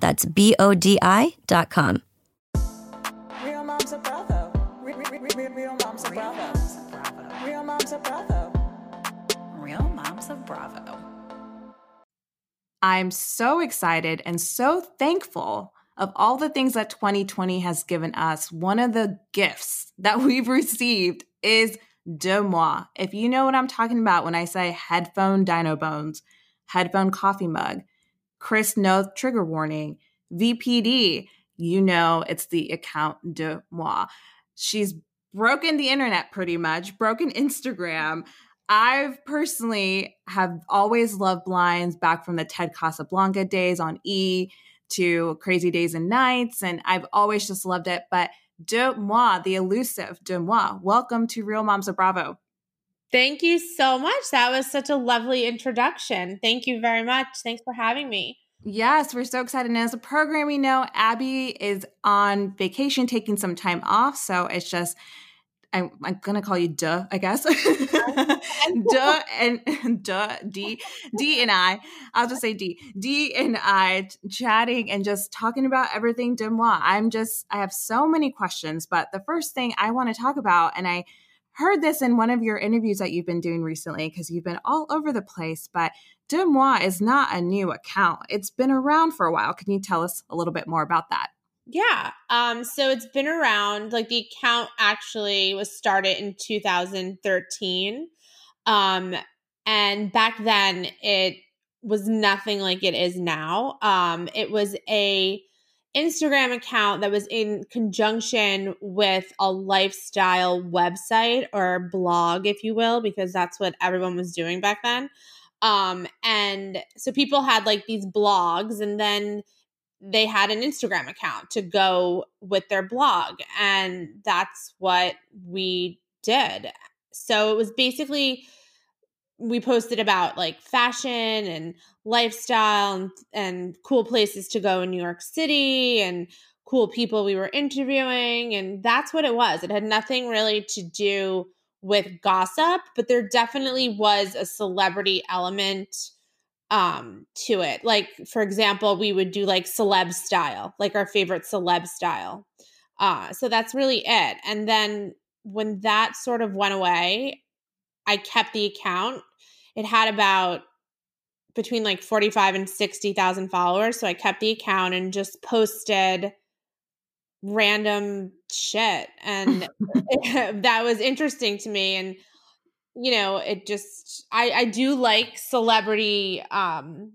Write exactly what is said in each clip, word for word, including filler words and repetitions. That's B O D I dot com. Real Moms of Bravo. Real, real, real, real Moms of Bravo. Real Moms of Bravo. Real Moms of Bravo. I'm so excited and so thankful of all the things that twenty twenty has given us. One of the gifts that we've received is Deuxmoi. If you know what I'm talking about when I say headphone dino bones, headphone coffee mug, Chris Noth trigger warning, V P D, you know it's the account Deuxmoi. She's broken the internet pretty much, broken Instagram. I've personally have always loved blinds back from the Ted Casablanca days on E! To Crazy Days and Nights, and I've always just loved it. But Deuxmoi, the elusive Deuxmoi, welcome to Real Moms of Bravo. Thank you so much. That was such a lovely introduction. Thank you very much. Thanks for having me. Yes, we're so excited. And as a program, we know Abby is on vacation, taking some time off. So it's just, I'm, I'm going to call you Duh, I guess. Duh and Duh, D, D and I. I'll just say D. D and I chatting and just talking about everything Deuxmoi. I'm just, I have so many questions, but the first thing I want to talk about, and I heard this in one of your interviews that you've been doing recently because you've been all over the place, but Deuxmoi is not a new account. It's been around for a while. Can you tell us a little bit more about that? Yeah. Um, so it's been around, like the account actually was started in two thousand thirteen. Um, and back then it was nothing like it is now. Um, it was a Instagram account that was in conjunction with a lifestyle website or blog, if you will, because that's what everyone was doing back then. Um, and so people had like these blogs, and then they had an Instagram account to go with their blog. And that's what we did. So it was basically, we posted about like fashion and lifestyle and, and cool places to go in New York City and cool people we were interviewing. And that's what it was. It had nothing really to do with gossip, but there definitely was a celebrity element um, to it. Like, for example, we would do like celeb style, like our favorite celeb style. Uh, so that's really it. And then when that sort of went away, I kept the account. It had about between like forty-five and sixty thousand followers. So I kept the account and just posted random shit. And that was interesting to me. And you know, it just, I, I do like celebrity um,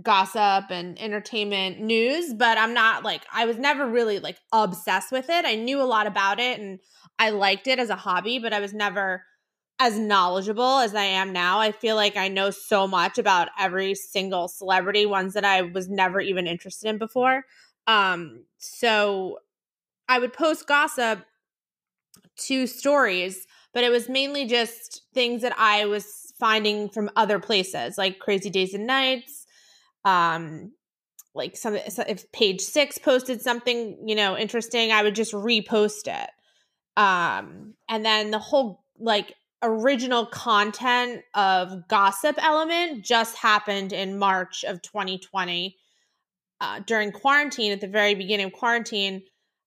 gossip and entertainment news, but I'm not like, I was never really like obsessed with it. I knew a lot about it and I liked it as a hobby, but I was never as knowledgeable as I am now. I feel like I know so much about every single celebrity, ones that I was never even interested in before. Um, so I would post gossip to stories, but it was mainly just things that I was finding from other places, like Crazy Days and Nights, um, like some, if Page Six posted something, you know, interesting, I would just repost it. Um, and then the whole like original content of gossip element just happened in March of twenty twenty. Uh, during quarantine, at the very beginning of quarantine,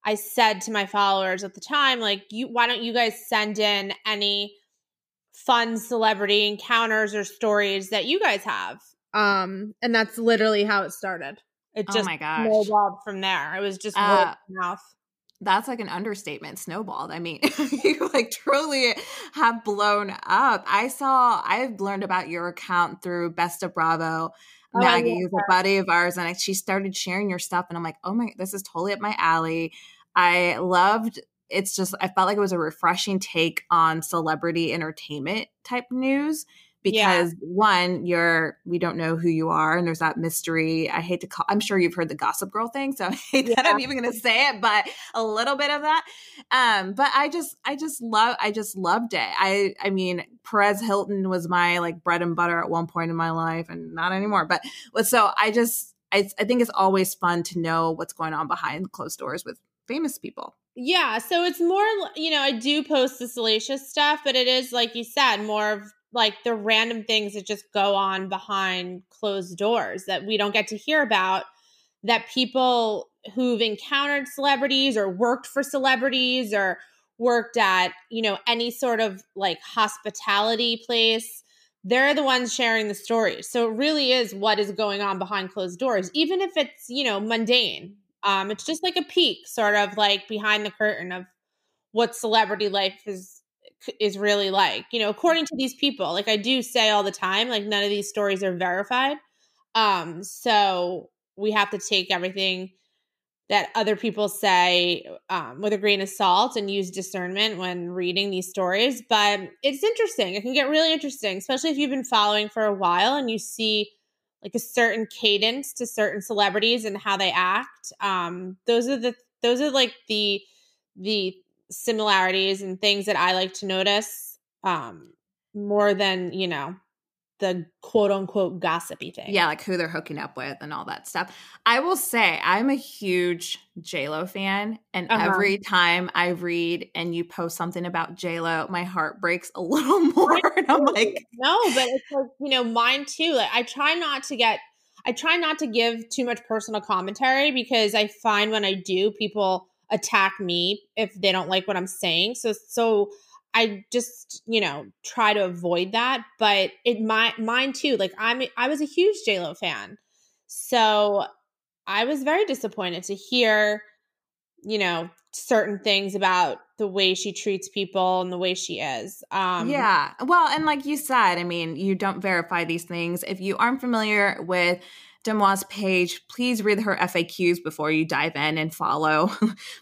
I said to my followers at the time, like, you, why don't you guys send in any fun celebrity encounters or stories that you guys have? Um, and that's literally how it started. It just snowballed from there. It was just uh, word of mouth. That's like an understatement. Snowballed. I mean, you like truly have blown up. I saw, I've learned about your account through Best of Bravo. Oh, Maggie is yeah. a buddy of ours, and I, she started sharing your stuff, and I'm like, oh my, this is totally up my alley. I loved, it's just, I felt like it was a refreshing take on celebrity entertainment type news. Because yeah. one, you're, we don't know who you are, and there's that mystery. I hate to call, I'm sure you've heard the Gossip Girl thing, so I hate yeah. that I'm even going to say it, but a little bit of that. Um, but I just, I just love, I just loved it. I, I mean, Perez Hilton was my like bread and butter at one point in my life, and not anymore. But so I just, I, I think it's always fun to know what's going on behind closed doors with famous people. Yeah. So it's more, you know, I do post the salacious stuff, but it is, like you said, more of like the random things that just go on behind closed doors that we don't get to hear about, that people who've encountered celebrities or worked for celebrities or worked at, you know, any sort of like hospitality place, they're the ones sharing the stories. So it really is what is going on behind closed doors, even if it's, you know, mundane. Um, it's just like a peek sort of like behind the curtain of what celebrity life is is really like, you know, according to these people. Like I do say all the time, like none of these stories are verified. Um, so we have to take everything that other people say um, with a grain of salt and use discernment when reading these stories. But it's interesting. It can get really interesting, especially if you've been following for a while and you see like a certain cadence to certain celebrities and how they act. Um, those are the, those are like the, the, similarities and things that I like to notice um, more than, you know, the quote unquote gossipy thing. Yeah, like who they're hooking up with and all that stuff. I will say I'm a huge JLo fan, and uh-huh. every time I read and you post something about JLo, my heart breaks a little more. And I'm like, no, but it's like, you know, mine too. Like I try not to get, I try not to give too much personal commentary, because I find when I do, people attack me if they don't like what I'm saying. So, so I just, you know, try to avoid that, but it, my, mine too. Like I'm, I was a huge JLo fan. So I was very disappointed to hear, you know, certain things about the way she treats people and the way she is. Um, yeah. Well, and like you said, I mean, you don't verify these things. If you aren't familiar with Deuxmoi's page, please read her F A Qs before you dive in and follow,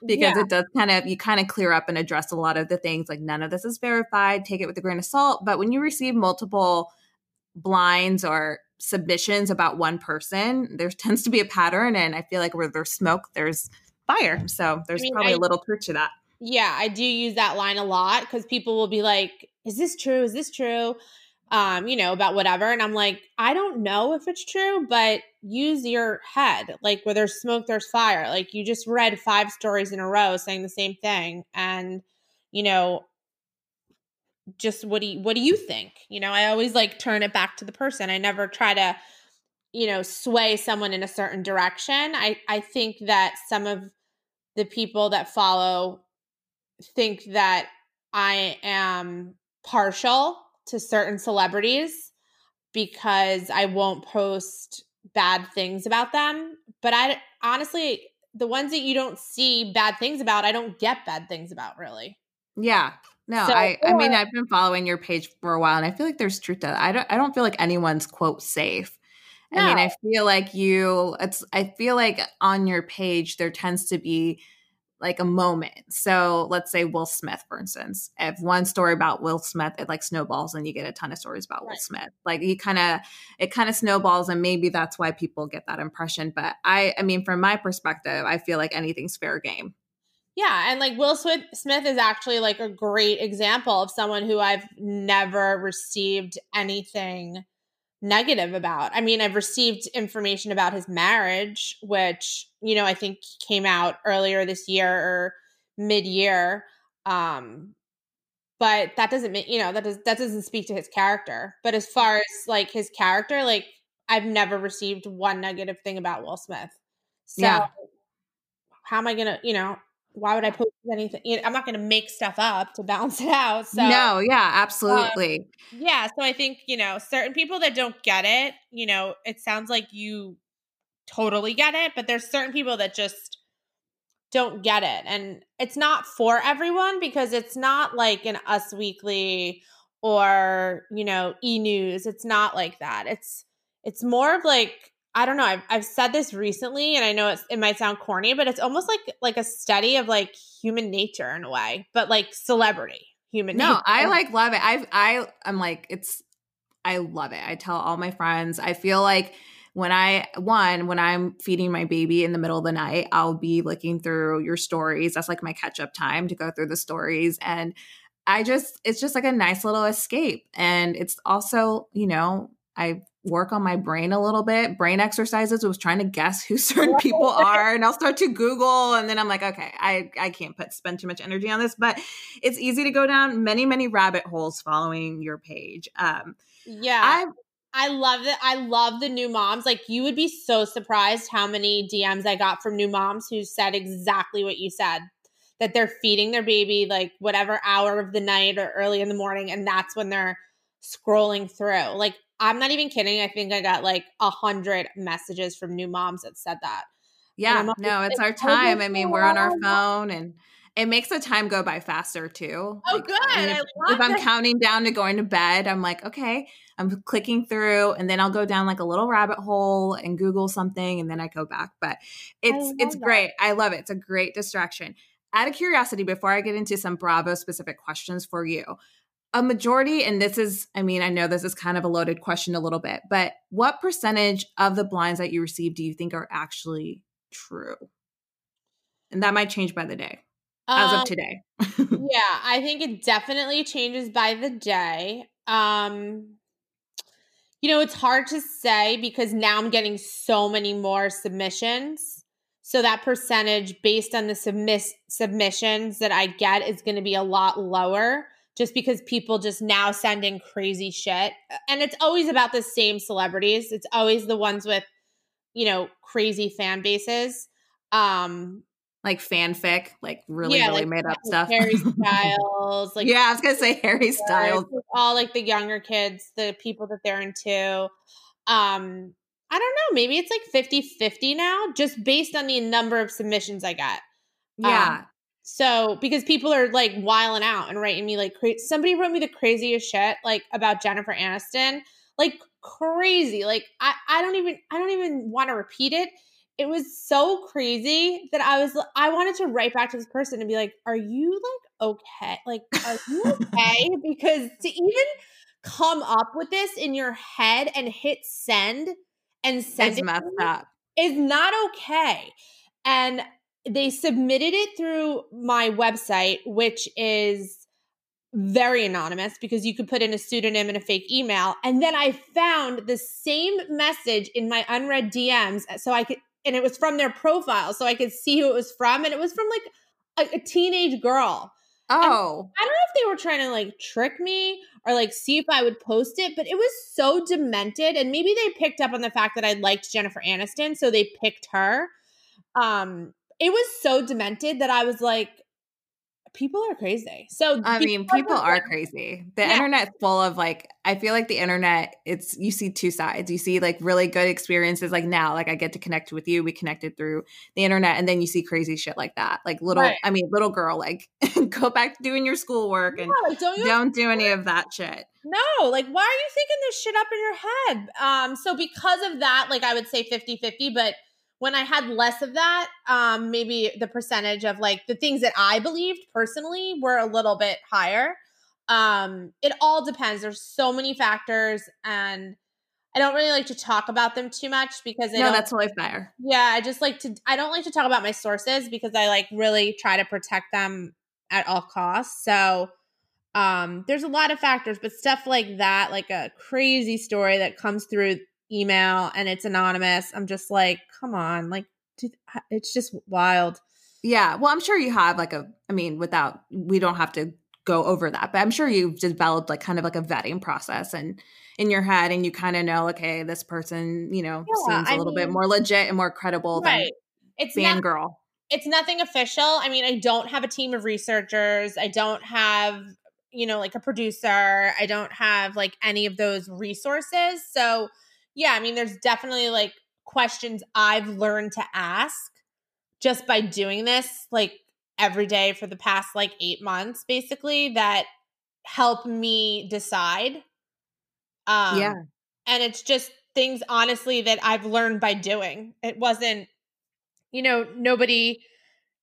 because yeah. it does kind of, you kind of clear up and address a lot of the things. Like none of this is verified, take it with a grain of salt. But when you receive multiple blinds or submissions about one person, there tends to be a pattern. And I feel like where there's smoke, there's fire. So there's I mean, probably I, a little truth to that. Yeah, I do use that line a lot, because people will be like, is this true? Is this true? Um, you know, about whatever. And I'm like, I don't know if it's true, but use your head. Like where there's smoke, there's fire. Like you just read five stories in a row saying the same thing. And, you know, just what do you, what do you think? You know, I always like turn it back to the person. I never try to, you know, sway someone in a certain direction. I, I think that some of the people that follow think that I am partial to certain celebrities because I won't post bad things about them. But I honestly, the ones that you don't see bad things about, I don't get bad things about, really. Yeah. No, so, I, or, I mean, I've been following your page for a while, and I feel like there's truth to that. I don't, I don't feel like anyone's quote safe. No. I mean, I feel like you, it's, I feel like on your page, there tends to be like a moment. So let's say Will Smith, for instance, if one story about Will Smith, it like snowballs and you get a ton of stories about right. Will Smith. Like you kind of, it kind of snowballs, and maybe that's why people get that impression. But I, I mean, from my perspective, I feel like anything's fair game. Yeah. And like Will Smith is actually like a great example of someone who I've never received anything negative about. I mean, I've received information about his marriage, which, you know, I think came out earlier this year or mid-year. Um, but that doesn't mean, you know, that, does, that doesn't speak to his character. But as far as like his character, like I've never received one negative thing about Will Smith. So yeah. How am I going to, you know, why would I post anything? You know, I'm not going to make stuff up to balance it out. So no, yeah, absolutely. Um, yeah. So I think, you know, certain people that don't get it, you know, it sounds like you totally get it, but there's certain people that just don't get it. And it's not for everyone, because it's not like an Us Weekly or, you know, E News. It's not like that. It's it's more of like, I don't know. I've, I've said this recently, and I know it's, it might sound corny, but it's almost like like a study of like human nature in a way, but like celebrity human no, nature. No, I like love it. I've, I, I'm like, it's, I love it. I tell all my friends. I feel like when I, one, when I'm feeding my baby in the middle of the night, I'll be looking through your stories. That's like my catch up time to go through the stories. And I just, it's just like a nice little escape. And it's also, you know, I work on my brain a little bit. Brain exercises was trying to guess who certain people are, and I'll start to Google, and then I'm like, okay, I, I can't put spend too much energy on this, but it's easy to go down many, many rabbit holes following your page. Um, yeah. I I love that. I love the new moms. Like, you would be so surprised how many D Ms I got from new moms who said exactly what you said, that they're feeding their baby like whatever hour of the night or early in the morning, and that's when they're scrolling through. Like, I'm not even kidding. I think I got like a hundred messages from new moms that said that. Yeah, no, it's our time. I mean, we're on our phone, and it makes the time go by faster too. Oh, like, good. If, I love if I'm counting down to going to bed, I'm like, okay, I'm clicking through, and then I'll go down like a little rabbit hole and Google something, and then I go back. But it's it's great. I love it. It's a great distraction. Out of curiosity, before I get into some Bravo specific questions for you, a majority, and this is, I mean, I know this is kind of a loaded question a little bit, but what percentage of the blinds that you receive do you think are actually true? And that might change by the day, um, as of today. Yeah, I think it definitely changes by the day. Um, you know, it's hard to say, because now I'm getting so many more submissions. So that percentage based on the submis- submissions that I get is going to be a lot lower, just because people just now send in crazy shit. And it's always about the same celebrities. It's always the ones with, you know, crazy fan bases. Um, like fanfic, like really, yeah, really like made up stuff. Harry Styles. Like, yeah, I was going to say Harry Styles. All like the younger kids, the people that they're into. Um, I don't know. Maybe it's like fifty-fifty now, just based on the number of submissions I got. Yeah. Um, So, because people are like wiling out and writing me like, cra- somebody wrote me the craziest shit, like about Jennifer Aniston, like crazy. Like, I, I don't even, I don't even want to repeat it. It was so crazy that I was, I wanted to write back to this person and be like, are you like, okay? Like, are you okay? Because to even come up with this in your head and hit send and send it up is not okay. And they submitted it through my website, which is very anonymous, because you could put in a pseudonym and a fake email. And then I found the same message in my unread D Ms. So I could, and it was from their profile, so I could see who it was from. And it was from like a, a teenage girl. Oh, and I don't know if they were trying to like trick me or like see if I would post it, but it was so demented. And maybe they picked up on the fact that I liked Jennifer Aniston, so they picked her. Um, It was so demented that I was like, people are crazy. So I mean, people are crazy. The yeah. internet's full of like, I feel like the internet, it's, you see two sides. You see like really good experiences. Like now, like I get to connect with you. We connected through the internet. And then you see crazy shit like that. Like little, right. I mean, little girl, like go back to doing your schoolwork and yeah, don't, you don't do any of that shit. No, like why are you thinking this shit up in your head? Um, so because of that, like I would say fifty-fifty, but when I had less of that, um, maybe the percentage of like the things that I believed personally were a little bit higher. Um, it all depends. There's so many factors, and I don't really like to talk about them too much because I no, don't, that's totally fair. Yeah, I just like to. I don't like to talk about my sources because I like really try to protect them at all costs. So um, there's a lot of factors, but stuff like that, like a crazy story that comes through email and it's anonymous, I'm just like, come on, like dude, it's just wild. Yeah, well, I'm sure you have like a, I mean, without, we don't have to go over that, but I'm sure you've developed like kind of like a vetting process and in your head, and you kind of know, okay, this person, you know, yeah, seems a I little mean, bit more legit and more credible right. than it's fangirl. Not, it's nothing official. I mean, I don't have a team of researchers. I don't have, you know, like a producer. I don't have like any of those resources. So yeah, I mean, there's definitely like questions I've learned to ask just by doing this like every day for the past like eight months, basically, that help me decide. Um, yeah. And it's just things, honestly, that I've learned by doing. It wasn't, you know, nobody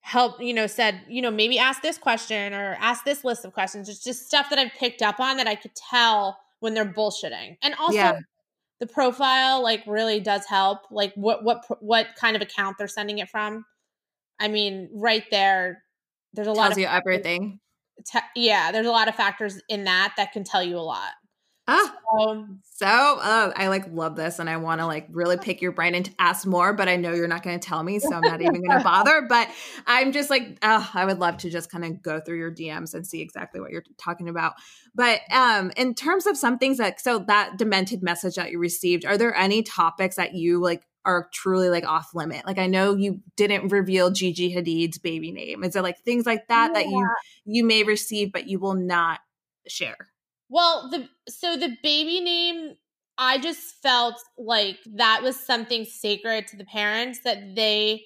helped, you know, said, you know, maybe ask this question or ask this list of questions. It's just stuff that I've picked up on that I could tell when they're bullshitting. And also yeah. the profile like really does help. Like what, what, what kind of account they're sending it from. I mean, right there, there's a tells lot of you everything. Te- yeah. There's a lot of factors in that that can tell you a lot. Ah, so, so uh, I like love this, and I want to like really pick your brain and ask more, but I know you're not going to tell me, so I'm not even going to bother. But I'm just like, oh, I would love to just kind of go through your D Ms and see exactly what you're talking about. But um, in terms of some things that, so that demented message that you received, are there any topics that you like are truly like off limit? Like I know you didn't reveal Gigi Hadid's baby name. Is there like things like that yeah. that you you may receive but you will not share? Well, the so the baby name, I just felt like that was something sacred to the parents that they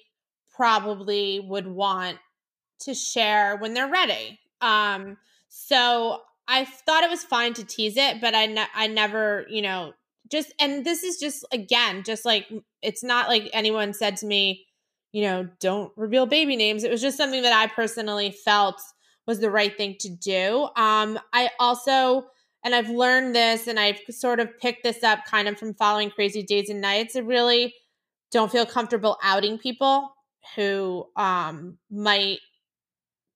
probably would want to share when they're ready. Um, so I thought it was fine to tease it, but I, ne- I never, you know, just, and this is just, again, just like, it's not like anyone said to me, you know, don't reveal baby names. It was just something that I personally felt was the right thing to do. Um, I also... And I've learned this, and I've sort of picked this up kind of from following Crazy Days and Nights. I really don't feel comfortable outing people who um, might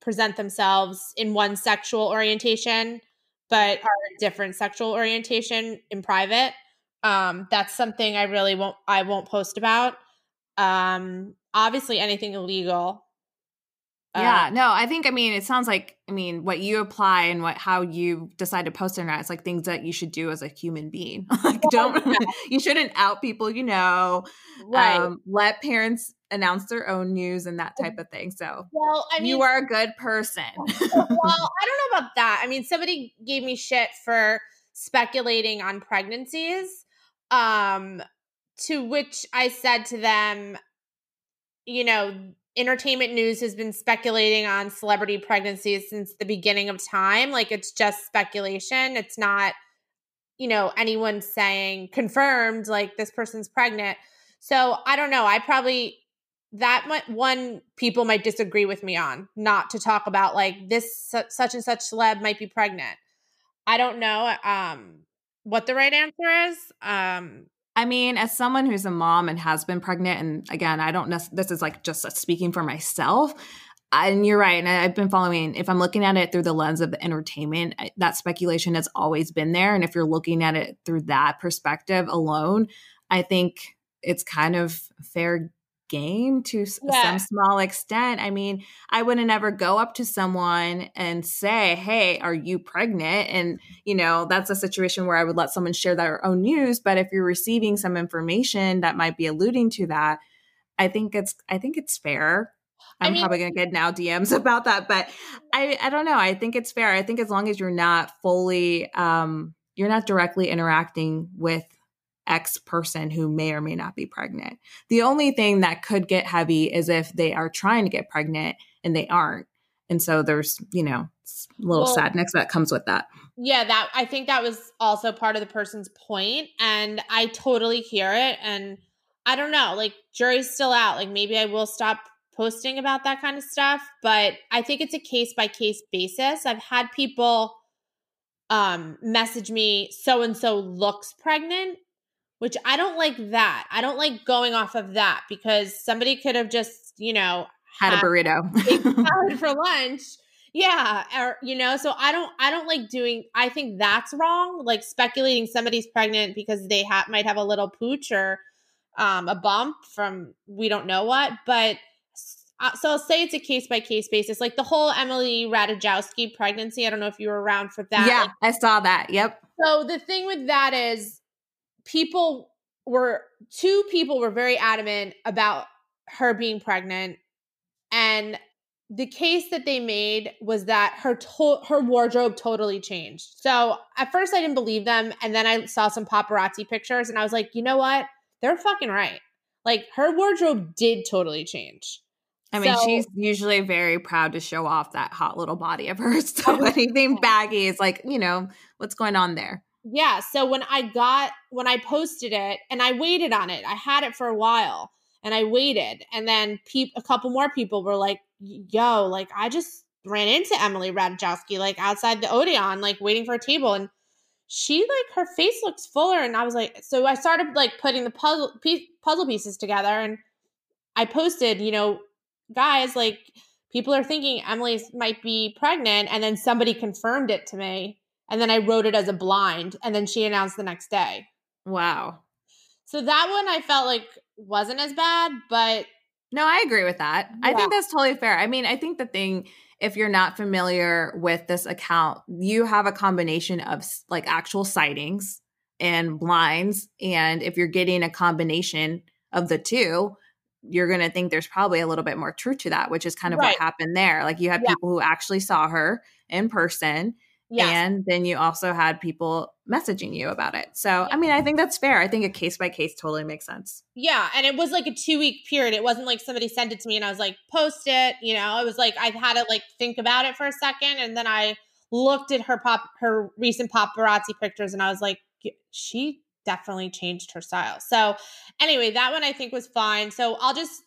present themselves in one sexual orientation but are a different sexual orientation in private. Um, that's something I really won't I won't post about. Um, obviously, anything illegal. Yeah, um, no, I think, I mean, it sounds like, I mean, what you apply and what, how you decide to post or not, it's like things that you should do as a human being. Like don't, yeah. you shouldn't out people, you know, right. um, let parents announce their own news and that type of thing. So well, I mean, you are a good person. Well, I don't know about that. I mean, somebody gave me shit for speculating on pregnancies, um, to which I said to them, you know, entertainment news has been speculating on celebrity pregnancies since the beginning of time. Like it's just speculation. It's not, you know, anyone saying confirmed, like this person's pregnant. So I don't know. I probably, that might, one, people might disagree with me on not to talk about like this, such and such celeb might be pregnant. I don't know um, what the right answer is. Um, I mean, as someone who's a mom and has been pregnant, and again, I don't know, this is like just speaking for myself, and you're right. And I've been following, if I'm looking at it through the lens of the entertainment, that speculation has always been there. And if you're looking at it through that perspective alone, I think it's kind of fair game to yeah. some small extent. I mean, I wouldn't ever go up to someone and say, hey, are you pregnant? And, you know, that's a situation where I would let someone share their own news. But if you're receiving some information that might be alluding to that, I think it's, I think it's fair. I'm I mean, probably going to get now D Ms about that, but I, I don't know. I think it's fair. I think as long as you're not fully, um, you're not directly interacting with X person who may or may not be pregnant. The only thing that could get heavy is if they are trying to get pregnant and they aren't. And so there's, you know, a little well, sadness that comes with that. Yeah, that I think that was also part of the person's point. And I totally hear it. And I don't know, like jury's still out. Like maybe I will stop posting about that kind of stuff. But I think it's a case by case basis. I've had people um, message me, so-and-so looks pregnant, which I don't like that. I don't like going off of that because somebody could have just, you know, had, had a burrito for lunch. Yeah. Or, you know, so I don't, I don't like doing, I think that's wrong. Like speculating somebody's pregnant because they ha- might have a little pooch or um, a bump from, we don't know what, but uh, so I'll say it's a case by case basis. Like the whole Emily Ratajkowski pregnancy. I don't know if you were around for that. Yeah, like, I saw that. Yep. So the thing with that is, People were, two people were very adamant about her being pregnant. And the case that they made was that her to- her wardrobe totally changed. So at first I didn't believe them. And then I saw some paparazzi pictures and I was like, you know what? They're fucking right. Like her wardrobe did totally change. I mean, so, she's usually very proud to show off that hot little body of hers. So anything baggy is like, you know, what's going on there? Yeah. So when I got, when I posted it and I waited on it, I had it for a while and I waited. And then pe- a couple more people were like, yo, like I just ran into Emily Ratajkowski, like outside the Odeon, like waiting for a table. And she like, her face looks fuller. And I was like, so I started like putting the puzzle piece, puzzle pieces together and I posted, you know, guys, like people are thinking Emily might be pregnant. And then somebody confirmed it to me. And then I wrote it as a blind. And then she announced the next day. Wow. So that one I felt like wasn't as bad, but. No, I agree with that. Yeah. I think that's totally fair. I mean, I think the thing, if you're not familiar with this account, you have a combination of like actual sightings and blinds. And if you're getting a combination of the two, you're going to think there's probably a little bit more truth to that, which is kind of right. What happened there. Like you had yeah. people who actually saw her in person yes. and then you also had people messaging you about it. So, yeah. I mean, I think that's fair. I think a case by case totally makes sense. Yeah. And it was like a two week period. It wasn't like somebody sent it to me and I was like, post it. You know, it was like, I had to like think about it for a second. And then I looked at her pop, her recent paparazzi pictures and I was like, she definitely changed her style. So anyway, that one I think was fine. So I'll just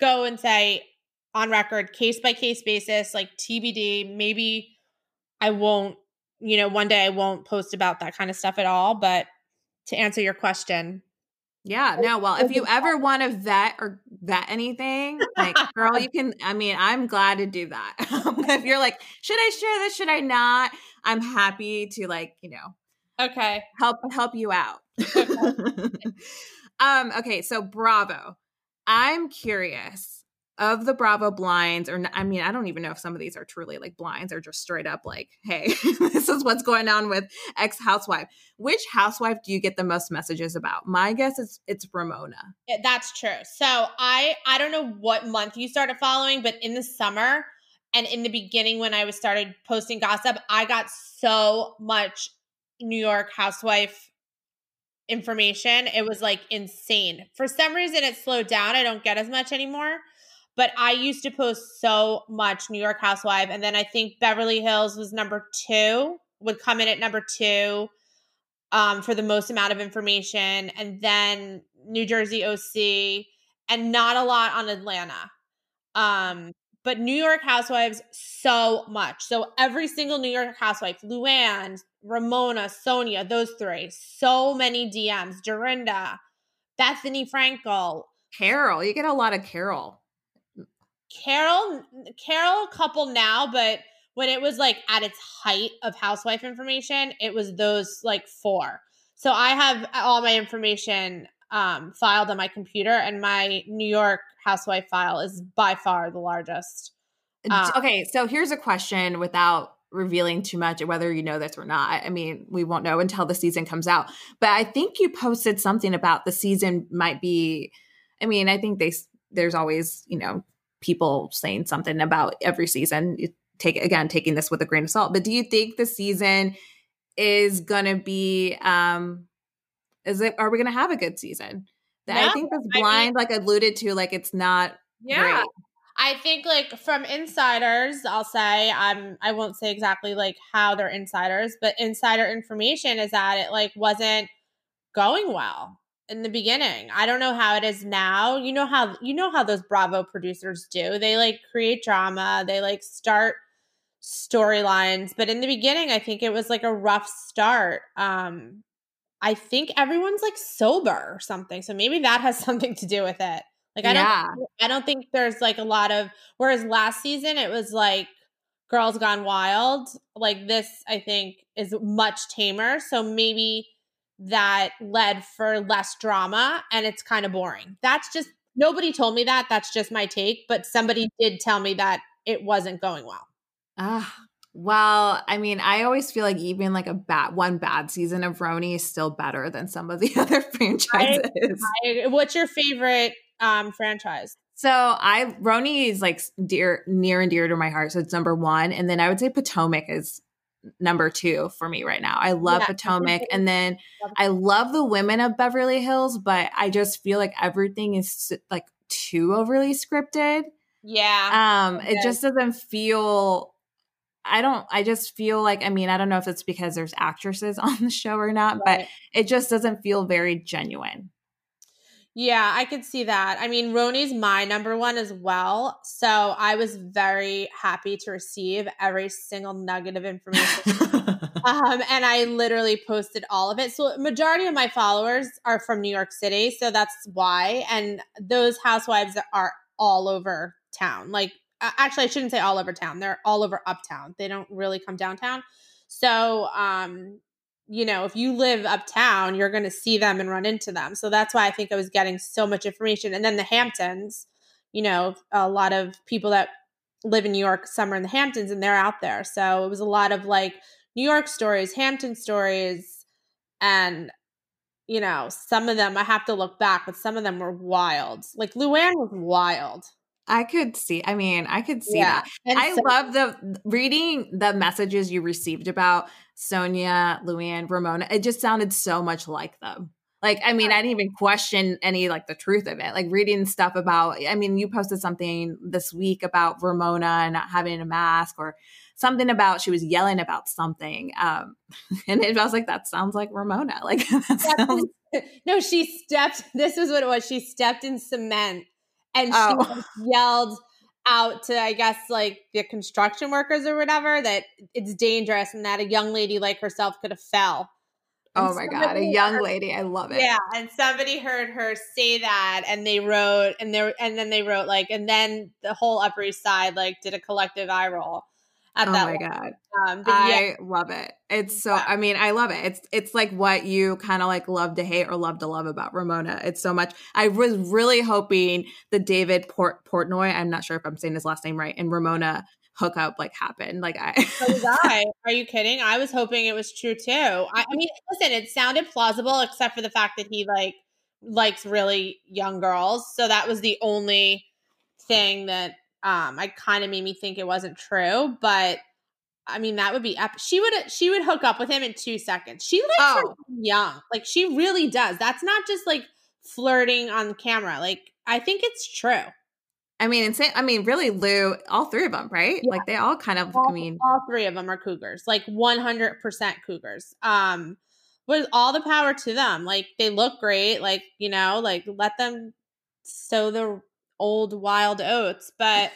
go and say on record, case by case basis, like T B D, maybe I won't, you know, one day I won't post about that kind of stuff at all. But to answer your question. Yeah, no, well, if you ever want to vet or vet anything, like girl, you can, I mean, I'm glad to do that. If you're like, should I share this? Should I not? I'm happy to like, you know, Okay. Help help you out. Okay. um, okay, so Bravo. I'm curious of the Bravo blinds, or I mean, I don't even know if some of these are truly like blinds or just straight up like, hey, this is what's going on with ex housewife. Which housewife do you get the most messages about? My guess is it's Ramona. Yeah, that's true. So I I don't know what month you started following, but in the summer and in the beginning when I was started posting gossip, I got so much New York housewife information. It was like insane. For some reason, it slowed down. I don't get as much anymore, but I used to post so much New York housewife. And then I think Beverly Hills was number two, would come in at number two um, for the most amount of information. And then New Jersey O C and not a lot on Atlanta. Um, but New York housewives, so much. So every single New York housewife, Luann, Ramona, Sonia, those three, so many D Ms, Dorinda, Bethany Frankel. Carol, you get a lot of Carol. Carol, Carol a couple now, but when it was like at its height of housewife information, it was those like four. So I have all my information um, filed on my computer and my New York housewife file is by far the largest. Um, okay. So here's a question without revealing too much, whether you know this or not. I mean, we won't know until the season comes out. But I think you posted something about the season might be, I mean, I think they there's always, you know, people saying something about every season. You take again, taking this with a grain of salt. But do you think the season is going to be, um, is it, are we going to have a good season? No, I think this blind, I mean, like alluded to, like it's not yeah. great. I think like from insiders, I'll say, um, I won't say exactly like how they're insiders, but insider information is that it like wasn't going well in the beginning. I don't know how it is now. You know how, you know how those Bravo producers do. They like create drama. They like start storylines. But in the beginning, I think it was like a rough start. Um, I think everyone's like sober or something. So maybe that has something to do with it. Like I yeah. don't, I don't think there's like a lot of. Whereas last season it was like Girls Gone Wild. Like this, I think, is much tamer. So maybe that led for less drama, and it's kind of boring. That's just nobody told me that. That's just my take. But somebody did tell me that it wasn't going well. Ah, uh, well, I mean, I always feel like even like a bad one bad season of Roni is still better than some of the other franchises. I, I, what's your favorite? Um, franchise. So I Roni is like dear, near and dear to my heart. So it's number one, and then I would say Potomac is number two for me right now. I love yeah. Potomac, and then I love the women of Beverly Hills, but I just feel like everything is like too overly scripted. Yeah. Um, it just doesn't feel, I don't, I just feel like, I mean, I don't know if it's because there's actresses on the show or not, right. but it just doesn't feel very genuine. Yeah, I could see that. I mean, Roni's my number one as well. So I was very happy to receive every single nugget of information. um, and I literally posted all of it. So majority of my followers are from New York City. So that's why. And those housewives are all over town. Like, actually, I shouldn't say all over town. They're all over uptown. They don't really come downtown. So, um, you know, if you live uptown, you're going to see them and run into them. So that's why I think I was getting so much information. And then the Hamptons, you know, a lot of people that live in New York, some are in the Hamptons and they're out there. So it was a lot of like New York stories, Hampton stories. And, you know, some of them I have to look back, but some of them were wild. Like Luann was wild. I could see. I mean, I could see yeah. that. And I so- love the reading the messages you received about Sonia, Luann, Ramona. It just sounded so much like them. Like, I mean, I didn't even question any like the truth of it. Like reading stuff about, I mean, you posted something this week about Ramona not having a mask or something about she was yelling about something. Um, and it, I was like, that sounds like Ramona. Like, that sounds- no, she stepped. This is what it was. She stepped in cement. And she oh. yelled out to, I guess, like the construction workers or whatever, that it's dangerous and that a young lady like herself could have fell. And oh, my God. A young heard, lady. I love it. Yeah. And somebody heard her say that and they wrote and there and then they wrote like and then the whole Upper East Side like did a collective eye roll. At oh, that my level. God. Um, I yeah. love it. It's so yeah. I mean, I love it. It's it's like what you kind of like love to hate or love to love about Ramona. It's so much. I was really hoping the David Port- Portnoy, I'm not sure if I'm saying his last name right, and Ramona hookup like happened. Like I, so was I. Are you kidding? I was hoping it was true too. I, I mean, listen, it sounded plausible except for the fact that he like likes really young girls. So that was the only thing that Um, I kind of made me think it wasn't true, but I mean that would be epic. She would she would hook up with him in two seconds. She likes oh. her young, like she really does. That's not just like flirting on camera. Like I think it's true. I mean, insane. I mean, really, Lou, all three of them, right? Yeah. Like they all kind of. All, I mean, all three of them are cougars, like one hundred percent cougars. Um, with all the power to them. Like they look great. Like you know, like let them sow the. Old wild oats, but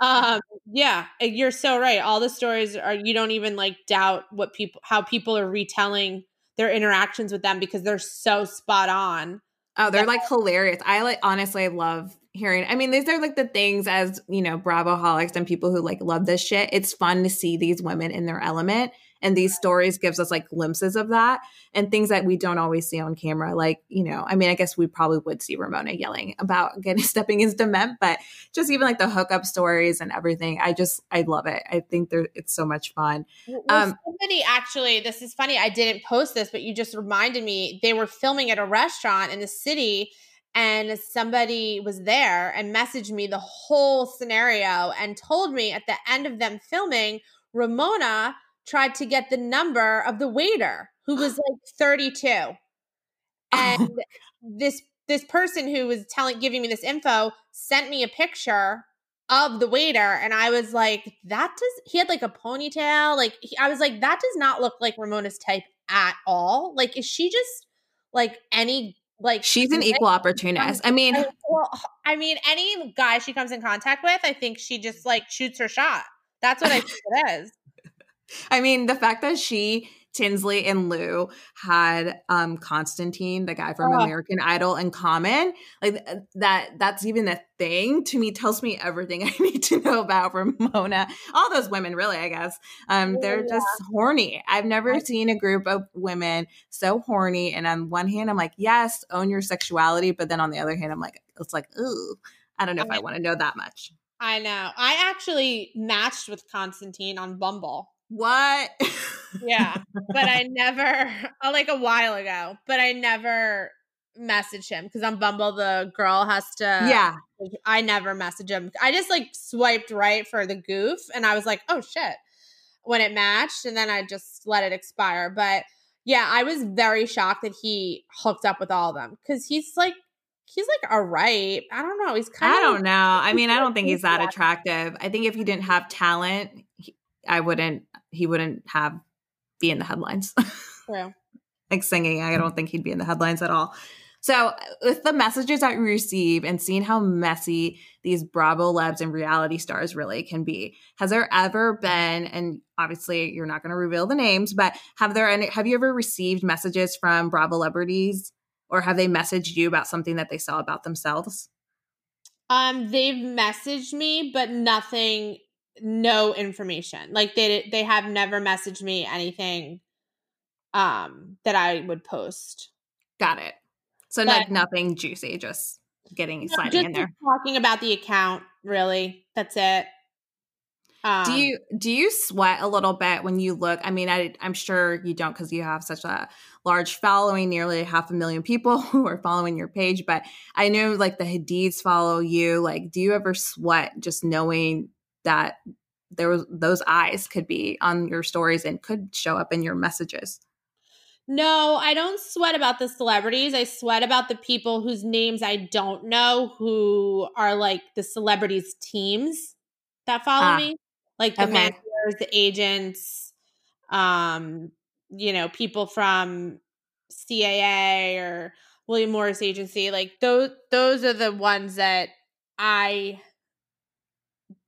um yeah, you're so right. All the stories are, you don't even like doubt what people how people are retelling their interactions with them because they're so spot on. Oh, they're like hilarious. I like honestly love hearing. I mean, these are like the things as, you know, Bravoholics and people who like love this shit. It's fun to see these women in their element and these stories gives us like glimpses of that and things that we don't always see on camera. Like, you know, I mean, I guess we probably would see Ramona yelling about getting stepping into cement, but just even like the hookup stories and everything. I just, I love it. I think there, it's so much fun. Well, um, somebody actually, this is funny. I didn't post this, but you just reminded me they were filming at a restaurant in the city and somebody was there and messaged me the whole scenario and told me at the end of them filming, Ramona tried to get the number of the waiter who was like thirty-two. And oh. this this person who was telling giving me this info sent me a picture of the waiter and I was like, that does he had like a ponytail, like he, I was like, that does not look like Ramona's type at all. Like is she just like any like she's an equal opportunist. I mean, well, I mean any guy she comes in contact with, I think she just like shoots her shot. That's what I think it is. I mean, the fact that she, Tinsley, and Lou had um, Constantine, the guy from oh. American Idol, in common, like that—that's even a thing to me. Tells me everything I need to know about Ramona. All those women, really, I guess, um, they're yeah. just horny. I've never I- seen a group of women so horny. And on one hand, I'm like, yes, own your sexuality, but then on the other hand, I'm like, it's like, ooh, I don't know I if mean, I want to know that much. I know. I actually matched with Constantine on Bumble. What? yeah. But I never, like a while ago, but I never messaged him because on Bumble, the girl has to. Yeah. I never messaged him. I just like swiped right for the goof and I was like, oh shit, when it matched. And then I just let it expire. But yeah, I was very shocked that he hooked up with all of them because he's like, he's like, all right. I don't know. He's kind of. I don't know. I mean, I don't think he's that attractive. I think if he didn't have talent, he, I wouldn't, he wouldn't have be in the headlines. True. Like singing. I don't think he'd be in the headlines at all. So with the messages that we receive and seeing how messy these Bravo Labs and reality stars really can be, has there ever been, and obviously you're not going to reveal the names, but have there any, have you ever received messages from Bravo celebrities, or have they messaged you about something that they saw about themselves? Um, they've messaged me, but nothing, no information. Like they they have never messaged me anything um, that I would post. Got it. So but, like nothing juicy, just getting no, sliding just in there. Talking about the account, really. That's it. Um, do you do you sweat a little bit when you look? I mean, I, I'm sure you don't because you have such a large following, nearly half a million people who are following your page. But I know like the Hadids follow you. Like, do you ever sweat just knowing that there was, those eyes could be on your stories and could show up in your messages? No, I don't sweat about the celebrities. I sweat about the people whose names I don't know, who are like the celebrities' teams that follow ah, me. Like the okay. managers, the agents, um, you know, people from C A A or William Morris Agency. Like those, those are the ones that I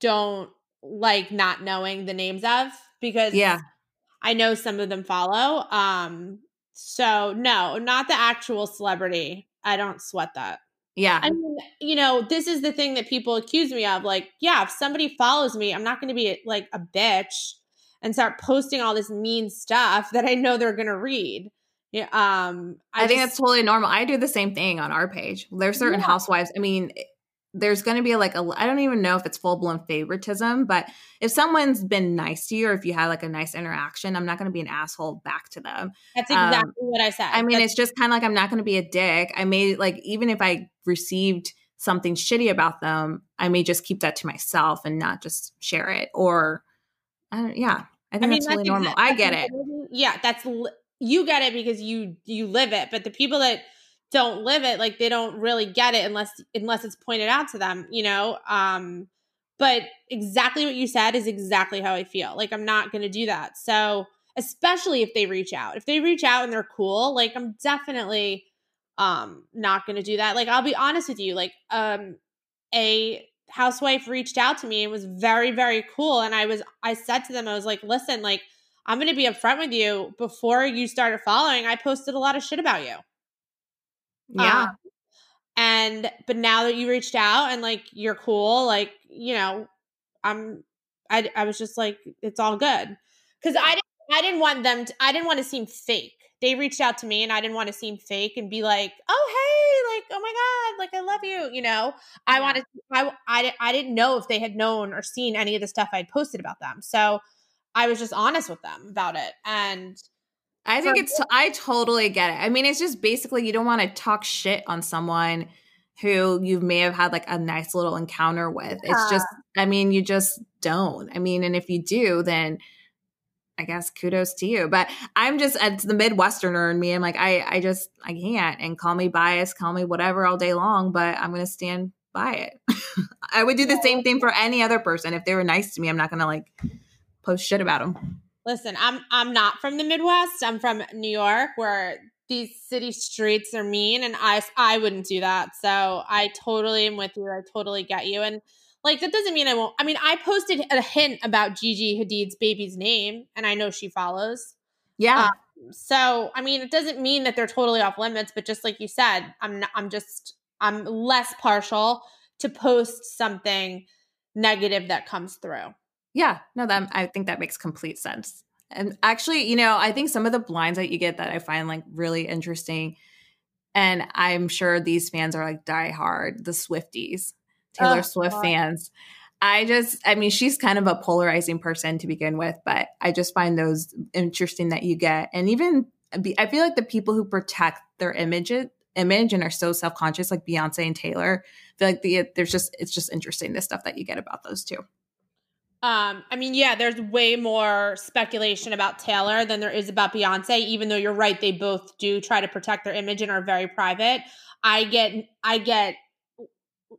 don't like not knowing the names of because yeah. I know some of them follow. Um, So, no, not the actual celebrity. I don't sweat that. Yeah. I mean, you know, this is the thing that people accuse me of. Like, yeah, if somebody follows me, I'm not going to be like a bitch and start posting all this mean stuff that I know they're going to read. Yeah. Um, I, I think just, that's totally normal. I do the same thing on our page. There's certain yeah. housewives. I mean, there's going to be like, a, I don't even know if it's full blown favoritism, but if someone's been nice to you or if you had like a nice interaction, I'm not going to be an asshole back to them. That's exactly um, what I said. I mean, That's- it's just kind of like, I'm not going to be a dick. I may like, even if I received something shitty about them, I may just keep that to myself and not just share it. Or I don't, yeah, I think I mean, that's, that's really exactly, normal. I get it. Yeah. That's, you get it because you, you live it, but the people that don't live it, like they don't really get it unless unless it's pointed out to them, you know? Um, but exactly what you said is exactly how I feel. Like I'm not going to do that. So especially if they reach out. If they reach out and they're cool, like I'm definitely um, not going to do that. Like I'll be honest with you, like um, a housewife reached out to me and was very, very cool. And I was I said to them, I was like, listen, like I'm going to be upfront with you. Before you started following, I posted a lot of shit about you. Yeah. Um, and, but now that you reached out and like, you're cool, like, you know, I'm, I, I was just like, it's all good. Cause I didn't, I didn't want them to, I didn't want to seem fake. They reached out to me and I didn't want to seem fake and be like, oh, hey, like, oh my God, like, I love you. You know, I yeah. wanted, I, I, I didn't know if they had known or seen any of the stuff I'd posted about them. So I was just honest with them about it. And I think it's, I totally get it. I mean, it's just basically you don't want to talk shit on someone who you may have had like a nice little encounter with. Yeah. It's just, I mean, you just don't. I mean, and if you do, then I guess kudos to you. But I'm just, it's the Midwesterner in me. I'm like, I, I just, I can't. And call me biased, call me whatever all day long, but I'm going to stand by it. I would do the same thing for any other person. If they were nice to me, I'm not going to like post shit about them. Listen, I'm I'm not from the Midwest. I'm from New York, where these city streets are mean, and I, I wouldn't do that. So I totally am with you. I totally get you. And, like, that doesn't mean I won't. I mean, I posted a hint about Gigi Hadid's baby's name, and I know she follows. Yeah. Um, so, I mean, it doesn't mean that they're totally off limits, but just like you said, I'm not, I'm just – I'm less partial to post something negative that comes through. Yeah, no, that I think that makes complete sense. And actually, you know, I think some of the blinds that you get that I find like really interesting, and I'm sure these fans are like diehard, the Swifties, Taylor oh, Swift God. fans. I just, I mean, she's kind of a polarizing person to begin with, but I just find those interesting that you get. And even, I feel like the people who protect their image, image and are so self-conscious, like Beyonce and Taylor, I feel like the, there's just, it's just interesting, the stuff that you get about those two. Um, I mean, yeah, there's way more speculation about Taylor than there is about Beyonce, even though you're right, they both do try to protect their image and are very private. I get I get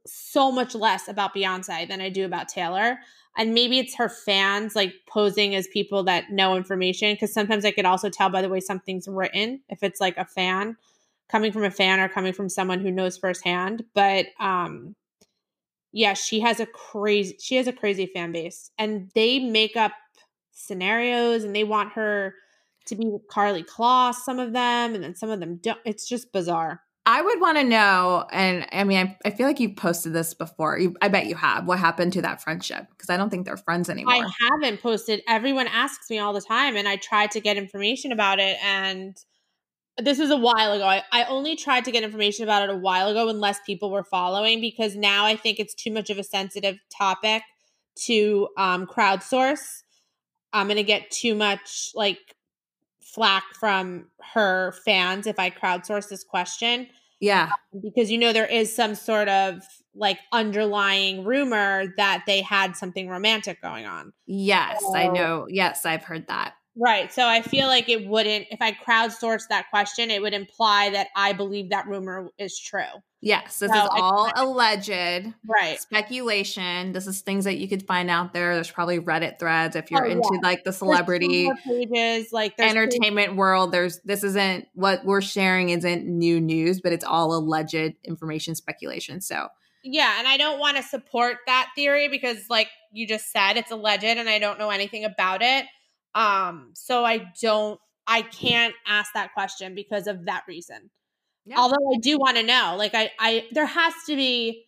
so much less about Beyonce than I do about Taylor. And maybe it's her fans like posing as people that know information, because sometimes I could also tell by the way something's written, if it's like a fan coming from a fan or coming from someone who knows firsthand. But um yeah, she has a crazy, she has a crazy fan base, and they make up scenarios, and they want her to be with Karlie Kloss, some of them, and then some of them don't. It's just bizarre. I would want to know, and I mean, I, I feel like you've posted this before. You, I bet you have. What happened to that friendship? Because I don't think they're friends anymore. I haven't posted. Everyone asks me all the time, and I try to get information about it, and this was a while ago. I, I only tried to get information about it a while ago when less people were following, because now I think it's too much of a sensitive topic to um, crowdsource. I'm going to get too much like flack from her fans if I crowdsource this question. Yeah. Um, because, you know, there is some sort of like underlying rumor that they had something romantic going on. Yes, so- I know. Yes, I've heard that. Right. So I feel like it wouldn't, if I crowdsourced that question, it would imply that I believe that rumor is true. Yes. This so is all alleged. Right. Speculation. This is things that you could find out there. There's probably Reddit threads if you're oh, into yeah. like the celebrity pages, like entertainment pages. world. There's, this isn't, what we're sharing isn't new news, but it's all alleged information, speculation. So yeah. And I don't want to support that theory because like you just said, it's alleged and I don't know anything about it. Um, so I don't, I can't ask that question because of that reason. Yeah. Although I do want to know, like I, I, there has to be,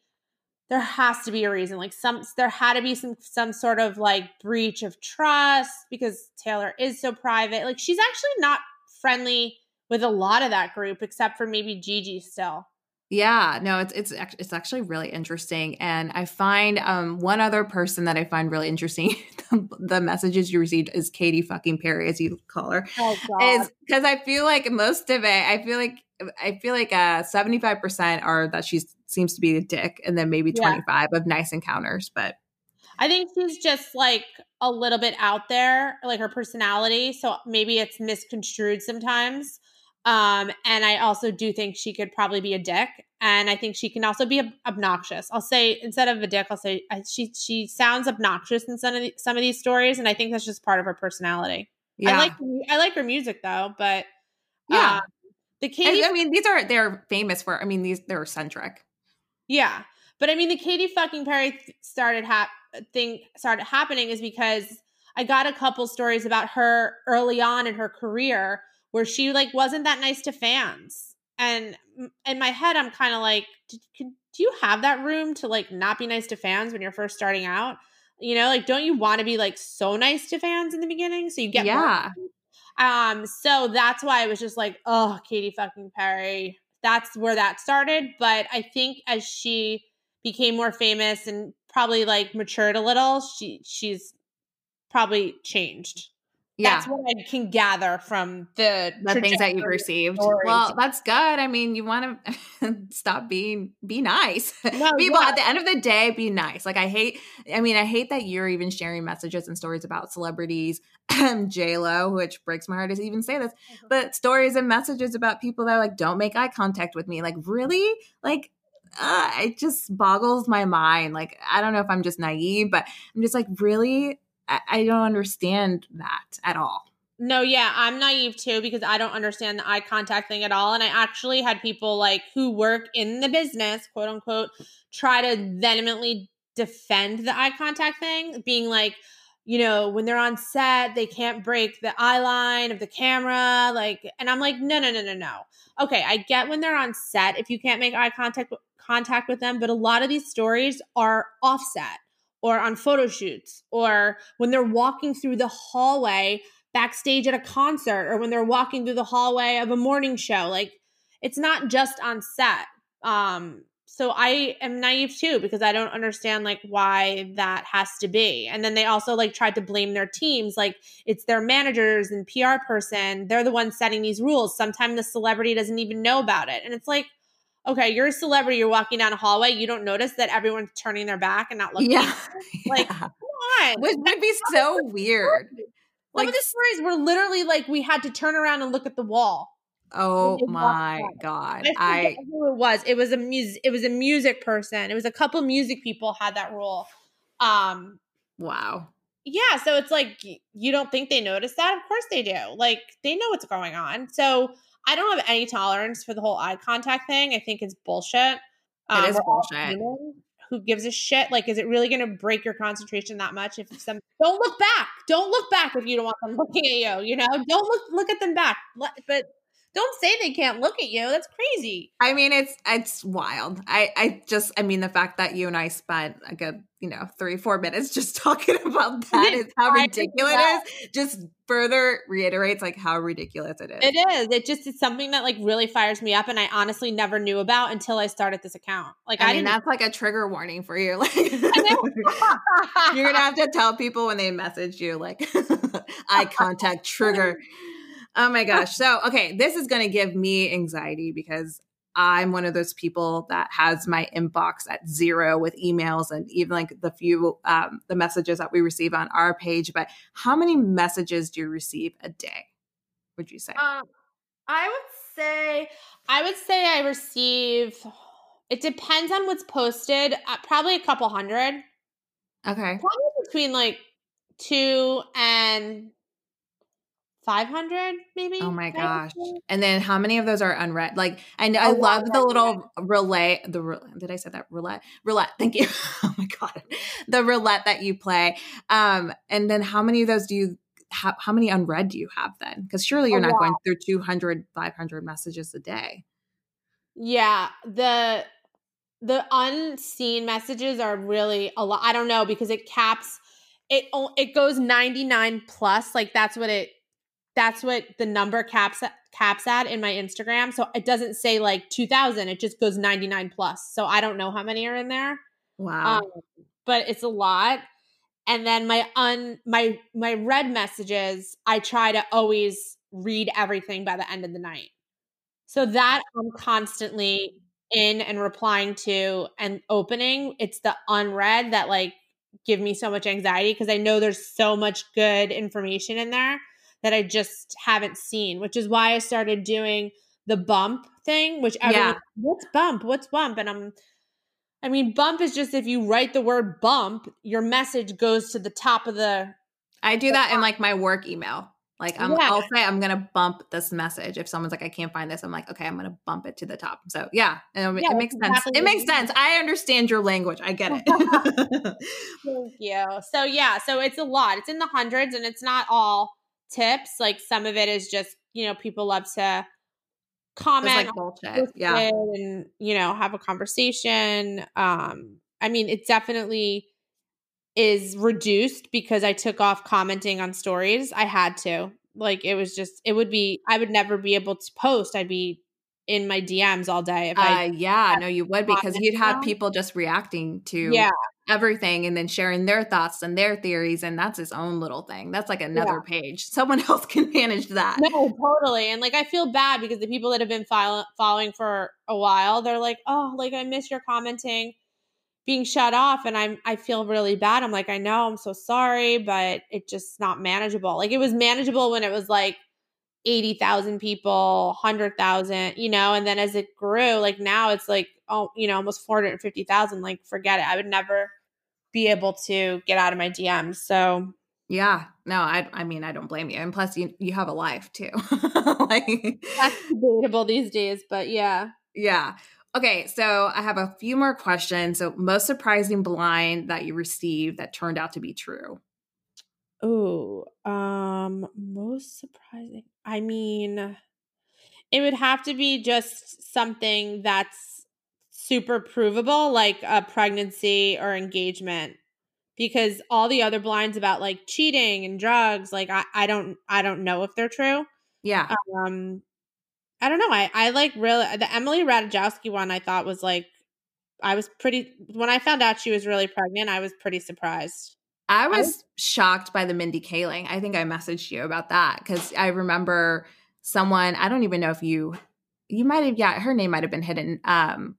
there has to be a reason. Like some, there had to be some, some sort of like breach of trust because Taylor is so private. Like she's actually not friendly with a lot of that group, except for maybe Gigi still. Yeah, no, it's it's it's actually really interesting, and I find um, one other person that I find really interesting. the, the messages you received is Katy fucking Perry, as you call her, oh, God. is because I feel like most of it, I feel like I feel like uh seventy-five percent are that she seems to be a dick, and then maybe twenty-five yeah. of nice encounters. But I think she's just like a little bit out there, like her personality. So maybe it's misconstrued sometimes. Um, and I also do think she could probably be a dick, and I think she can also be ob- obnoxious. I'll say instead of a dick, I'll say I, she she sounds obnoxious in some of the, some of these stories, and I think that's just part of her personality. Yeah, I like I like her music though, but yeah, um, the Katy. I, I mean, these are they're famous for. I mean, these they're eccentric. Yeah, but I mean, the Katy fucking Perry started hap- thing started happening is because I got a couple stories about her early on in her career, where she like wasn't that nice to fans, and in my head I'm kind of like, do, do you have that room to like not be nice to fans when you're first starting out? You know, like don't you want to be like so nice to fans in the beginning so you get yeah. more? Um, so that's why I was just like, oh, Katy fucking Perry. That's where that started. But I think as she became more famous and probably like matured a little, she she's probably changed. Yeah. That's what I can gather from the, the things that you've received. Stories. Well, that's good. I mean, you want to stop being, be nice. No, people yeah. at the end of the day, be nice. Like I hate, I mean, I hate that you're even sharing messages and stories about celebrities, JLo, which breaks my heart to even say this, mm-hmm. but stories and messages about people that are like, don't make eye contact with me. Like really? Like, uh, it just boggles my mind. Like, I don't know if I'm just naive, but I'm just like, really? I don't understand that at all. No, yeah, I'm naive too because I don't understand the eye contact thing at all. And I actually had people like who work in the business, quote unquote, try to vehemently defend the eye contact thing, being like, you know, when they're on set, they can't break the eye line of the camera. Like, and I'm like, no, no, no, no, no. Okay, I get when they're on set, if you can't make eye contact contact with them, but a lot of these stories are offset, or on photo shoots, or when they're walking through the hallway backstage at a concert, or when they're walking through the hallway of a morning show. Like, it's not just on set. Um, so I am naive too, because I don't understand like why that has to be. And then they also like tried to blame their teams. Like it's their managers and P R person. They're the ones setting these rules. Sometimes the celebrity doesn't even know about it. And it's like, okay, you're a celebrity. You're walking down a hallway. You don't notice that everyone's turning their back and not looking. Yeah. Like, yeah. Come on. Which would be so weird. Like, some of the stories were literally like we had to turn around and look at the wall. Oh my God. I forget who it was. It was a music it was a music person. It was a couple music people had that rule. Um Wow. Yeah, so it's like you don't think they notice that? Of course they do. Like they know what's going on. So I don't have any tolerance for the whole eye contact thing. I think it's bullshit. Um, it is bullshit. Who gives a shit? Like, is it really going to break your concentration that much? If some don't look back, don't look back if you don't want them looking at you. You know, don't look look at them back. But don't say they can't look at you. That's crazy. I mean, it's it's wild. I, I just, I mean, the fact that you and I spent like a, you know, three, four minutes just talking about that is how ridiculous it is. Just further reiterates like how ridiculous it is. It is. It just is something that like really fires me up, and I honestly never knew about until I started this account. Like, I, I mean, didn't... that's like a trigger warning for you. Like, you're gonna have to tell people when they message you, like, eye contact trigger. Oh my gosh. So, okay, this is going to give me anxiety because I'm one of those people that has my inbox at zero with emails and even like the few, um, the messages that we receive on our page. But how many messages do you receive a day, would you say? Um, I would say, I would say I receive, it depends on what's posted, uh, probably a couple hundred. Okay. Probably between like two and five hundred maybe. Oh my gosh. And then how many of those are unread? Like, I know, I love the little roulette, the roulette, did I say that roulette? Roulette. Thank you. Oh my God. The roulette that you play. Um, and then how many of those do you have? How many unread do you have then? Cause surely you're not going through two hundred, five hundred messages a day. Yeah. The, the unseen messages are really a lot. I don't know, because it caps, it, it goes ninety-nine plus. Like that's what it, That's what the number caps at, caps at in my Instagram. So it doesn't say like two thousand. It just goes ninety-nine plus. So I don't know how many are in there. Wow. Um, but it's a lot. And then my un my my read messages, I try to always read everything by the end of the night. So that I'm constantly in and replying to and opening. It's the unread that like give me so much anxiety because I know there's so much good information in there that I just haven't seen, which is why I started doing the bump thing, which everyone, yeah. what's bump? What's bump? And I'm, I mean, bump is just if you write the word bump, your message goes to the top of the. I do the that top. In like my work email. Like I'm, yeah. I'll say I'm going to bump this message. If someone's like, I can't find this, I'm like, okay, I'm going to bump it to the top. So yeah, it, yeah, it makes sense. Exactly. It makes sense. I understand your language. I get it. Thank you. So yeah, so it's a lot. It's in the hundreds and it's not all tips. Like some of it is just, you know, people love to comment like yeah. and, you know, have a conversation. Um, I mean, it definitely is reduced because I took off commenting on stories. I had to, like, it was just, it would be, I would never be able to post. I'd be in my D Ms all day. If uh, I yeah, no, you would, because you'd have people just reacting to yeah. everything and then sharing their thoughts and their theories. And that's its own little thing. That's like another yeah. page. Someone else can manage that. No, totally. And like, I feel bad because the people that have been file- following for a while, they're like, oh, like I miss your commenting being shut off. And I'm, I feel really bad. I'm like, I know, I'm so sorry, but it's just not manageable. Like it was manageable when it was like, eighty thousand people, one hundred thousand, you know, and then as it grew, like now it's like, oh, you know, almost four hundred fifty thousand, like forget it. I would never be able to get out of my D Ms. So yeah, no, I I mean, I don't blame you. And plus you, you have a life too. Like, that's debatable these days, but yeah. Yeah. Okay. So I have a few more questions. So most surprising blind that you received that turned out to be true. Oh, um, most surprising. I mean, it would have to be just something that's super provable, like a pregnancy or engagement, because all the other blinds about like cheating and drugs, like I, I don't, I don't know if they're true. Yeah. Um, I don't know. I, I like really the Emily Ratajkowski one. I thought was like, I was pretty when I found out she was really pregnant. I was pretty surprised. I was shocked by the Mindy Kaling. I think I messaged you about that because I remember someone, I don't even know if you, you might have, yeah, her name might have been hidden, um,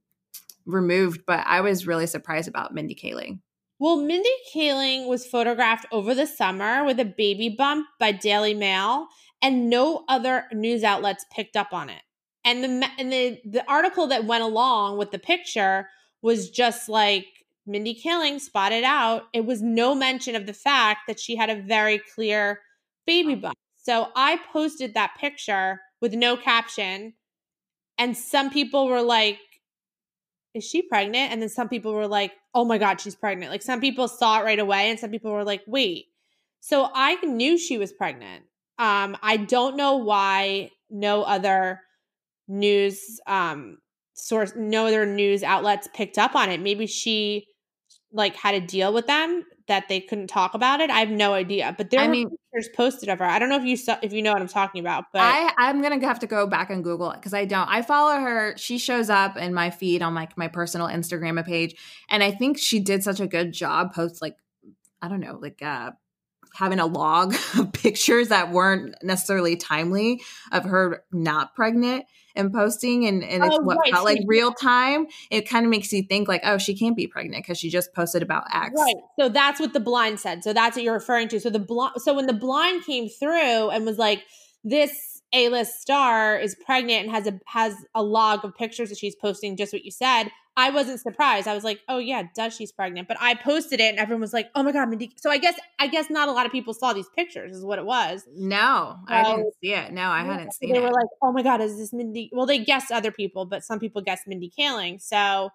removed, but I was really surprised about Mindy Kaling. Well, Mindy Kaling was photographed over the summer with a baby bump by Daily Mail, and no other news outlets picked up on it. And the and the, the article that went along with the picture was just like, Mindy Kaling spotted out. It was no mention of the fact that she had a very clear baby bump. So I posted that picture with no caption, and some people were like, is she pregnant? And then some people were like, oh my God, she's pregnant. Like, some people saw it right away, and some people were like, wait. So I knew she was pregnant. Um, I don't know why no other news um, source, no other news outlets picked up on it. Maybe she like had a deal with them that they couldn't talk about it. I have no idea. But there I were mean, pictures posted of her. I don't know if you saw, if you know what I'm talking about. But I, I'm going to have to go back and Google it because I don't. I follow her. She shows up in my feed on like my personal Instagram page. And I think she did such a good job post like, I don't know, like uh, having a log of pictures that weren't necessarily timely of her not pregnant and posting. And, and it's oh, what right. felt like real time. It kind of makes you think like, oh, she can't be pregnant because she just posted about X. Right. So that's what the blind said. So that's what you're referring to. So the blind, so when the blind came through and was like, this A-list star is pregnant and has a, has a log of pictures that she's posting, just what you said, I wasn't surprised. I was like, oh yeah, duh, she's pregnant. But I posted it and everyone was like, oh my God, Mindy. So I guess I guess not a lot of people saw these pictures is what it was. No, so, I didn't see it. No, I yeah, hadn't seen they it. They were like, oh my God, is this Mindy? Well, they guessed other people, but some people guessed Mindy Kaling. So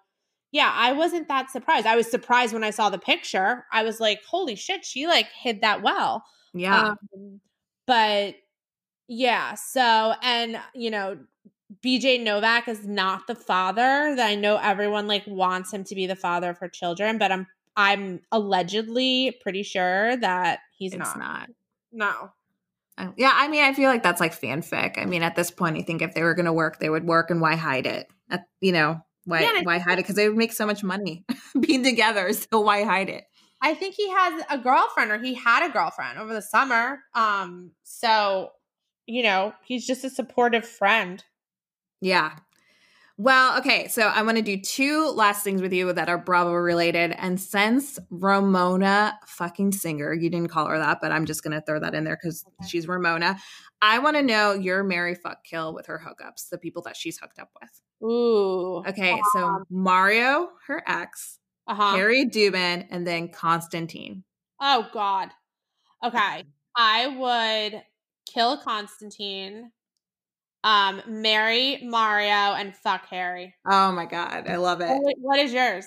yeah, I wasn't that surprised. I was surprised when I saw the picture. I was like, holy shit, she like hid that well. Yeah. Um, but yeah, so and you know, B J Novak is not the father that I know everyone like wants him to be the father of her children, but I'm I'm allegedly pretty sure that he's it's not. not. No. I, yeah, I mean, I feel like that's like fanfic. I mean, at this point, I think if they were going to work, they would work, and why hide it? Uh, you know, why yeah, why hide it? Because they would make so much money being together, so why hide it? I think he has a girlfriend, or he had a girlfriend over the summer. Um, so you know, he's just a supportive friend. Yeah. Well, okay. So I want to do two last things with you that are Bravo related. And since Ramona fucking Singer, you didn't call her that, but I'm just going to throw that in there because okay. she's Ramona. I want to know your Mary fuck kill with her hookups, the people that she's hooked up with. Ooh. Okay. Uh-huh. So Mario, her ex, uh-huh. Harry Dubin, and then Constantine. Oh God. Okay. I would kill Constantine. Um, marry Mario and fuck Harry. Oh my God. I love it. What is yours?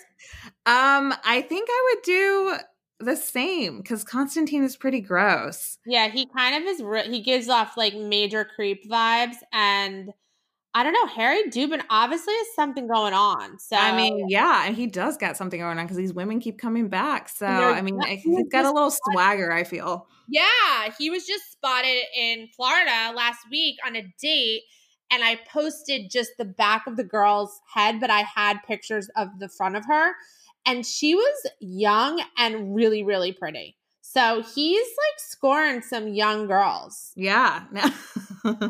Um, I think I would do the same because Constantine is pretty gross. Yeah. He kind of is, re- he gives off like major creep vibes, and I don't know, Harry Dubin obviously has something going on. So I mean, yeah. And he does got something going on because these women keep coming back. So I mean, I, he's got a little swagger, I feel. Yeah, he was just spotted in Florida last week on a date, and I posted just the back of the girl's head, but I had pictures of the front of her, and she was young and really, really pretty. So he's like scoring some young girls. Yeah. um,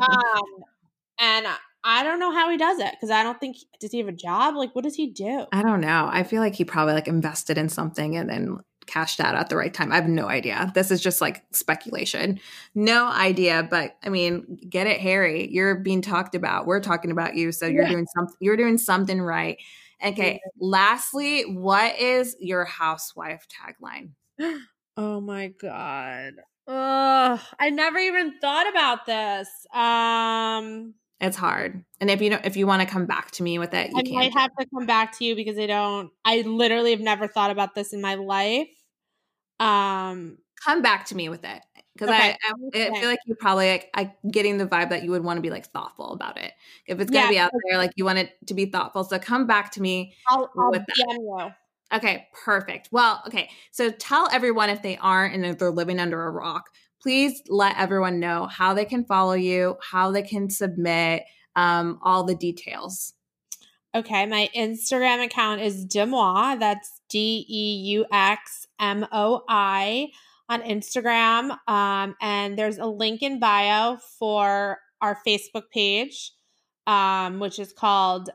and I don't know how he does it because I don't think – does he have a job? Like, what does he do? I don't know. I feel like he probably like invested in something and then – cashed out at the right time. I have no idea. This is just like speculation. No idea, but I mean, get it, Harry. You're being talked about. We're talking about you, so you're yeah. doing something. You're doing something right. Okay. Yeah. Lastly, what is your housewife tagline? Oh my God. Ugh, I never even thought about this. Um, it's hard. And if you don't, if you want to come back to me with it, you I can. I might have to come back to you because I don't. I literally have never thought about this in my life. Um, come back to me with it because okay. I, I, I feel like you probably like I getting the vibe that you would want to be like thoughtful about it. If it's gonna yeah. be out there, like you want it to be thoughtful. So come back to me I'll, with I'll that. You. Okay, perfect. Well, okay. So tell everyone if they aren't and if they're living under a rock. Please let everyone know how they can follow you, how they can submit, um, all the details. Okay. My Instagram account is Deuxmoi. That's D E U X M O I on Instagram. Um, and there's a link in bio for our Facebook page, um, which is called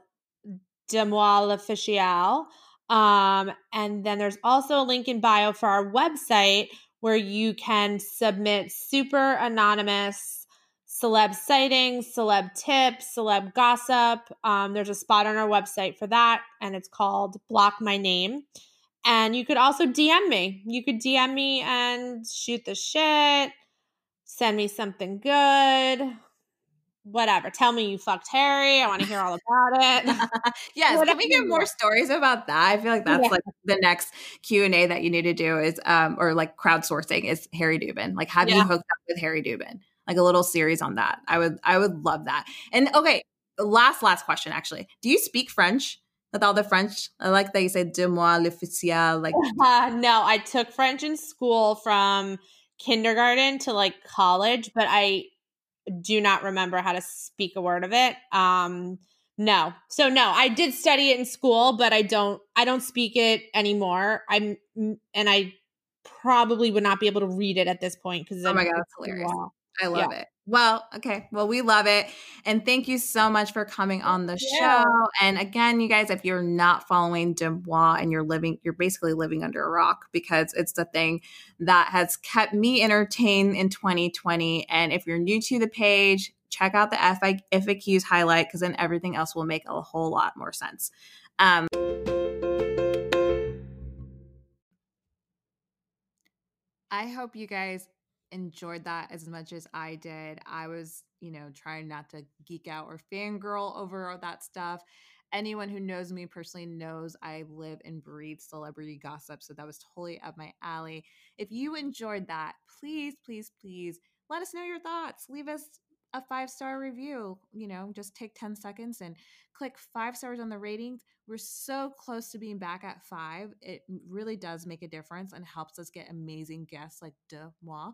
Deuxmoi L'Officiel. Um, and then there's also a link in bio for our website where you can submit super anonymous celeb sightings, celeb tips, celeb gossip. Um, there's a spot on our website for that, and it's called Block My Name. And you could also D M me. You could D M me and shoot the shit, send me something good, whatever. Tell me you fucked Harry. I want to hear all about it. Yes. Can we get more stories about that? I feel like that's yeah. like the next Q and A that you need to do is, um, or like crowdsourcing is Harry Dubin. Like, have yeah. you hooked up with Harry Dubin? Like a little series on that. I would, I would love that. And okay, last, last question actually. Do you speak French? With all the French, I like that you said "Deuxmoi, l'officiel." Like, uh, no, I took French in school from kindergarten to like college, but I do not remember how to speak a word of it. Um, no, so no, I did study it in school, but I don't, I don't speak it anymore. I'm, and I probably would not be able to read it at this point because oh my god, that's hilarious! Well. I love yeah. it. Well, okay. Well, we love it. And thank you so much for coming on the yeah. show. And again, you guys, if you're not following Deuxmoi and you're living, you're basically living under a rock because it's the thing that has kept me entertained in twenty twenty. And if you're new to the page, check out the F A Qs highlight because then everything else will make a whole lot more sense. Um, I hope you guys enjoyed that as much as I did. I was, you know, trying not to geek out or fangirl over that stuff. Anyone who knows me personally knows I live and breathe celebrity gossip, so that was totally up my alley. If you enjoyed that, please, please, please let us know your thoughts. Leave us a five-star review. You know, just take ten seconds and click five stars on the ratings. We're so close to being back at five. It really does make a difference and helps us get amazing guests like Deuxmoi.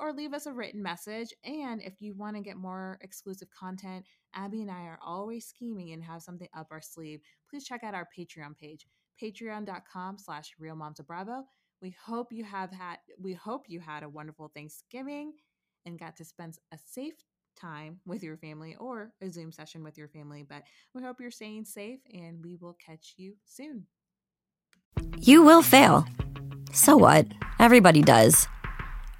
Or leave us a written message. And if you want to get more exclusive content, Abby and I are always scheming and have something up our sleeve. Please check out our Patreon page, patreon.com slash Real Moms of Bravo. We hope you have had, we hope you had a wonderful Thanksgiving and got to spend a safe time with your family or a Zoom session with your family. But we hope you're staying safe and we will catch you soon. You will fail. So what? Everybody does.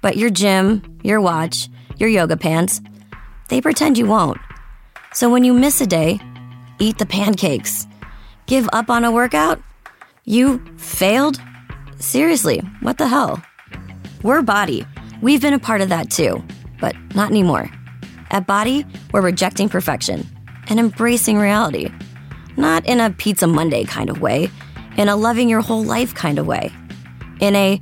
But your gym, your watch, your yoga pants, they pretend you won't. So when you miss a day, eat the pancakes. Give up on a workout? You failed? Seriously, what the hell? We're BODY. We've been a part of that too, but not anymore. At BODY, we're rejecting perfection and embracing reality. Not in a Pizza Monday kind of way, in a loving your whole life kind of way, in a